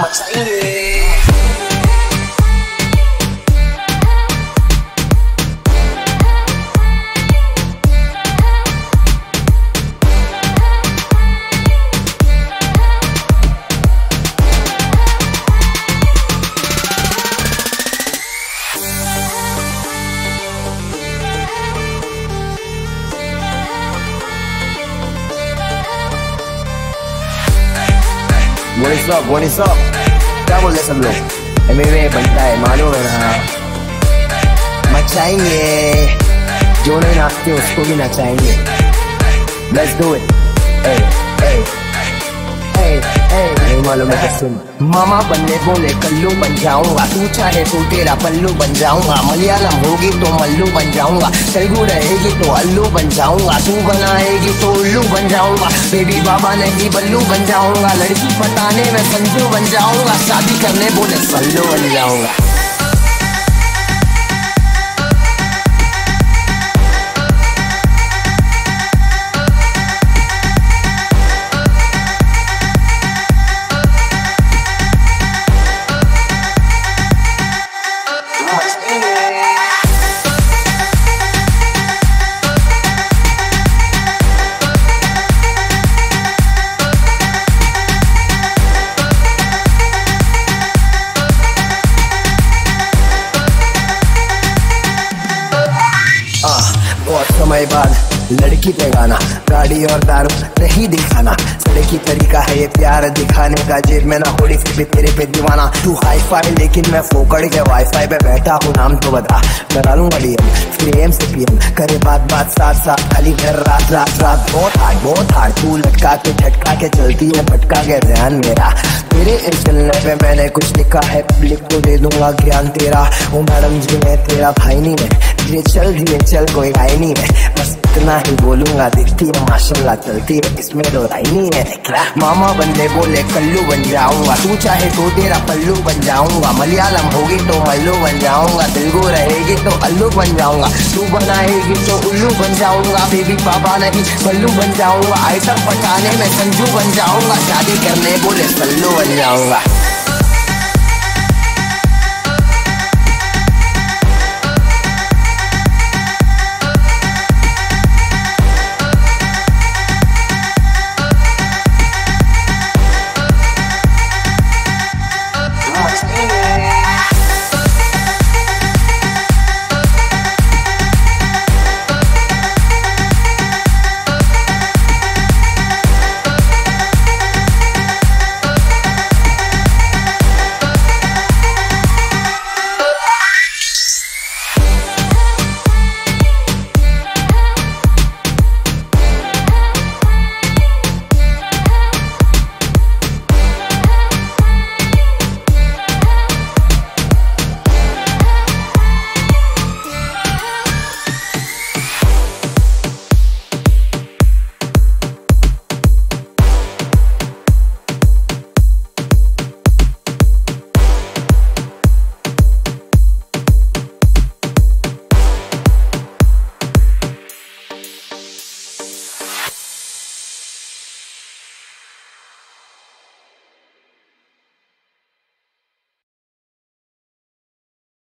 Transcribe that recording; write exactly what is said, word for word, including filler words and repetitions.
Machayenge. What is up? What is up? क्या बोल रहे सब लोग? एमवे बनता है, मालूम है ना? मचाएंगे, जो नहीं नाचते उसको भी नचाएंगे। Let's do it. Hey, hey, hey, hey. नहीं मालूम है तो सुन। मामा बनने बोले कल्लू बन जाऊंगा, तू चाहे तो तेरा पल्लू बन जाऊंगा, मलयालम होगी तो मल्लू बन जाऊंगा, तेलुगु रहेगी तो अल्लू बन जाऊंगा, तू बनाएगी तो उल्लू बन जाऊंगा, बेबी बाबा नहीं बल्लू बन जाऊंगा, लड़की पटाने में संजू बन जाऊंगा, शादी करने बोले सल्लू बन जाऊंगा। समय बाद लड़की पे गाना, गाड़ी और दारू नहीं दिखाना, सड़की तरीका है ये प्यार दिखाने का, जेब में ना होड़ी फिर भी तेरे पे दीवाना, तू हाई फाई लेकिन मैं फोकड़ के वाई फाई पे बैठा हूँ, नाम तो बता करा लूंगा डीएम फिर एम से पीएम, करे बात बात साथ साथ खाली घर रात रात रात, बहुत हार्ड बहुत हार्ड, तू लटका के झटका के चलती है, भटका के ध्यान मेरा, तेरे इस चलने पे मैंने कुछ लिखा है, पब्लिक को दे दूंगा ज्ञान तेरा, वो मैडम जी मैं तेरा भाई नहीं है, धीरे चल धीरे चल कोई आई नहीं है, बस इतना ही बोलूंगा, देखती है माशाल्लाह चलती है, इसमें दो राय नहीं है। मामा बंदे बोले कल्लू बन जाऊंगा, तू चाहे तो तेरा पल्लू बन जाऊंगा, मलयालम होगी तो मल्लू बन जाऊंगा, तेलुगु रहेगी तो अल्लू बन जाऊंगा, तू बनाएगी तो उल्लू बन जाऊंगा, बेबी बाबा नहीं बल्लू बन जाऊंगा, आइटम पटाने में संजू बन जाऊंगा, शादी करने बोले सल्लू बन जाऊंगा।